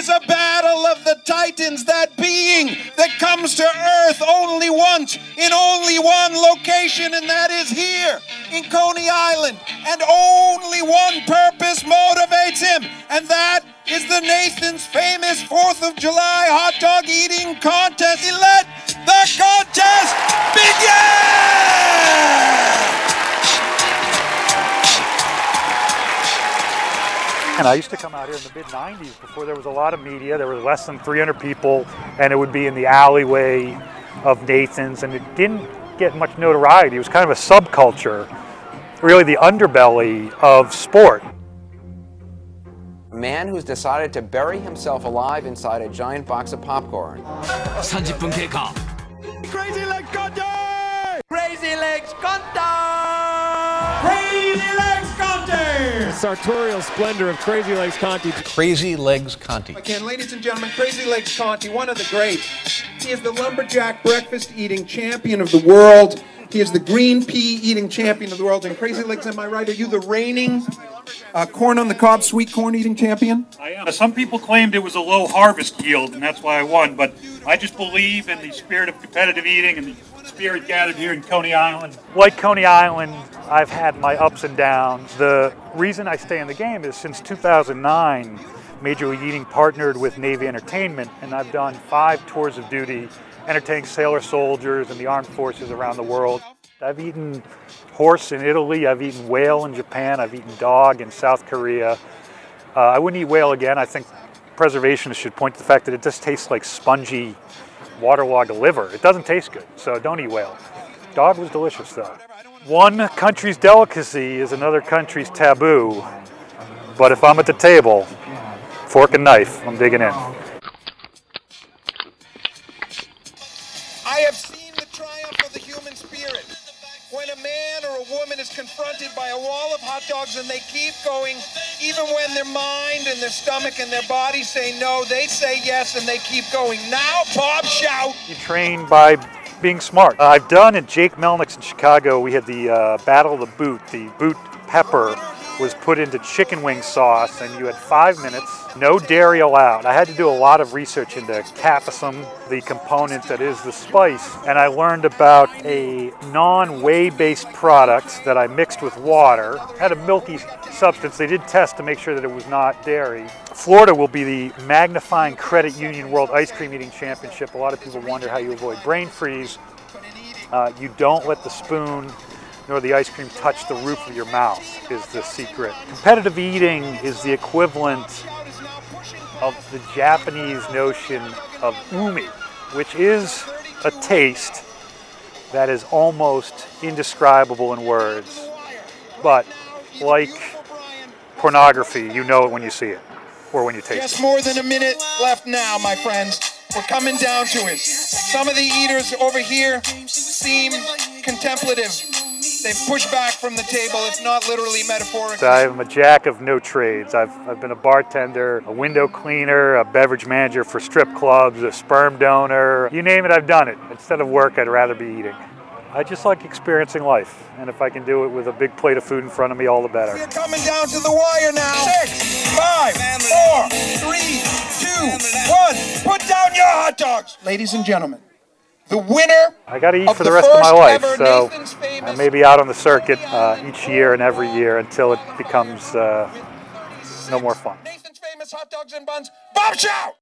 is a battle of the titans, that being that comes to Earth only once, in only one location, and that is here, in Coney Island. And only one purpose motivates him, and that is the Nathan's Famous 4th of July hot dog eating contest. He let the contest begin! And I used to come out here in the mid-90s before there was a lot of media. There were less than 300 people, and it would be in the alleyway of Nathan's, and it didn't get much notoriety. It was kind of a subculture, really the underbelly of sport. A man who's decided to bury himself alive inside a giant box of popcorn. 30분 개가. Crazy Legs Conti! Crazy Legs Conti! Crazy Legs Conti! The sartorial splendor of Crazy Legs Conti. Crazy Legs Conti. Again, ladies and gentlemen, Crazy Legs Conti, one of the greats. He is the lumberjack breakfast eating champion of the world. He is the green pea eating champion of the world. And Crazy Legs, am I right? Are you the reigning corn on the cob, sweet corn eating champion? I am. Some people claimed it was a low harvest yield, and that's why I won. But I just believe in the spirit of competitive eating and the spirit gathered here in Coney Island. Like Coney Island, I've had my ups and downs. The reason I stay in the game is since 2009, Major League Eating partnered with Navy Entertainment, and I've done 5 tours of duty entertaining sailor soldiers and the armed forces around the world. I've eaten horse in Italy, I've eaten whale in Japan, I've eaten dog in South Korea. I wouldn't eat whale again. I think preservationists should point to the fact that it just tastes like spongy, waterlogged liver. It doesn't taste good, so don't eat whale. Dog was delicious though. One country's delicacy is another country's taboo, but if I'm at the table, fork and knife, I'm digging in. I have seen the triumph of the human spirit. When a man or a woman is confronted by a wall of hot dogs and they keep going, even when their mind and their stomach and their body say no, they say yes and they keep going. Now, Bob, shout! You train by being smart. I've done at Jake Melnick's in Chicago, we had the Battle of the Boot. The boot pepper was put into chicken wing sauce, and you had 5 minutes, no dairy allowed. I had to do a lot of research into capsaicin, the component that is the spice, and I learned about a non-whey-based product that I mixed with water. It had a milky substance. They did test to make sure that it was not dairy. Florida will be the magnifying credit union world ice cream eating championship. A lot of people wonder how you avoid brain freeze. You don't let the spoon nor the ice cream touch the roof of your mouth is the secret. Competitive eating is the equivalent of the Japanese notion of umi, which is a taste that is almost indescribable in words, but like pornography, you know it when you see it or when you taste it. Just more than a minute left now, my friends. We're coming down to it. Some of the eaters over here seem contemplative. They've pushed back from the table, if not literally, metaphorically. I'm a jack of no trades. I've been a bartender, a window cleaner, a beverage manager for strip clubs, a sperm donor. You name it, I've done it. Instead of work, I'd rather be eating. I just like experiencing life, and if I can do it with a big plate of food in front of me, all the better. We're coming down to the wire now. 6, 5, 4, 3, 2, 1. Put down your hot dogs. Ladies and gentlemen, the winner. I got to eat for the rest of my life, so I may be out on the circuit each year and every year until it becomes no more fun. Nathan's Famous hot dogs and buns. Bob Shout!